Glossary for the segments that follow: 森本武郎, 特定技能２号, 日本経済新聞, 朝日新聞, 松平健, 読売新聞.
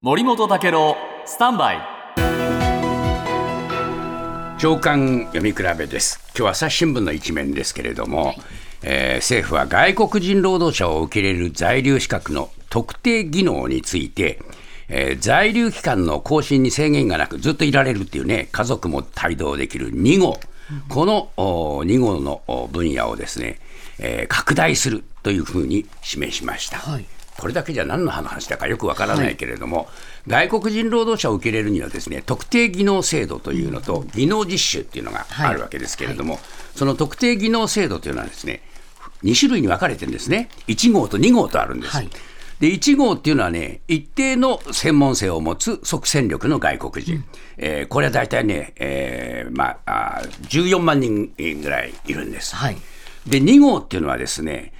森本武郎スタンバイ朝刊読み比べです。今日は朝日新聞の一面ですけれども、はい、政府は外国人労働者を受け入れる在留資格の特定技能について、在留期間の更新に制限がなくずっといられるっていうね、家族も帯同できる2号、うん、この2号の分野をですね、拡大するというふうに示しました。はい、これだけじゃ何の話だかよくわからないけれども、はい、外国人労働者を受け入れるにはですね、特定技能制度というのと技能実習というのがあるわけですけれども、はいはい、その特定技能制度というのはですね、2種類に分かれてるんですね。1号と2号とあるんです。はい、で1号というのはね、一定の専門性を持つ即戦力の外国人、うん、これはだいたいね、14万人ぐらいいるんです。はい、で2号というのはですね、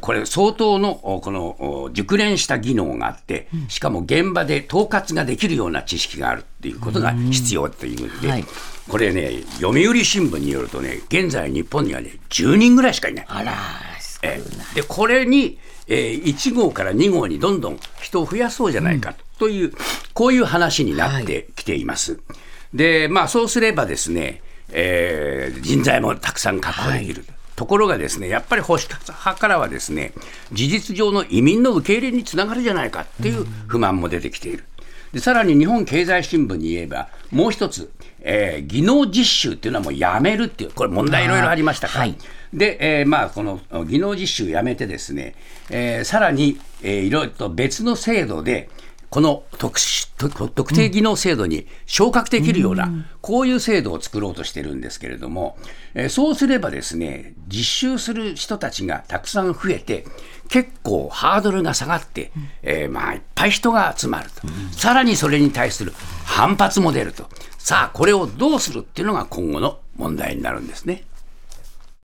これ相当のこの熟練した技能があって、しかも現場で統括ができるような知識があるということが必要というので、はい、これね、読売新聞によるとね、現在日本にはね10人ぐらいしかいない。あら、少ない。でこれに、1号から2号にどんどん人を増やそうじゃないかという、こういう話になってきています。はい、でそうすればですね、人材もたくさん確保できる。はい、ところがですね、やっぱり保守派からはですね、事実上の移民の受け入れにつながるじゃないかっていう不満も出てきている。でさらに日本経済新聞に言えばもう一つ、技能実習っていうのはもうやめるっていう、これ問題いろいろありましたから、はい、で、この技能実習やめてですね、さらにいろいろと別の制度でこの 特定技能制度に昇格できるような、こういう制度を作ろうとしてるんですけれども、そうすればですね、実習する人たちがたくさん増えて、結構ハードルが下がって、いっぱい人が集まると、さらにそれに対する反発も出ると、さあこれをどうするっていうのが今後の問題になるんですね。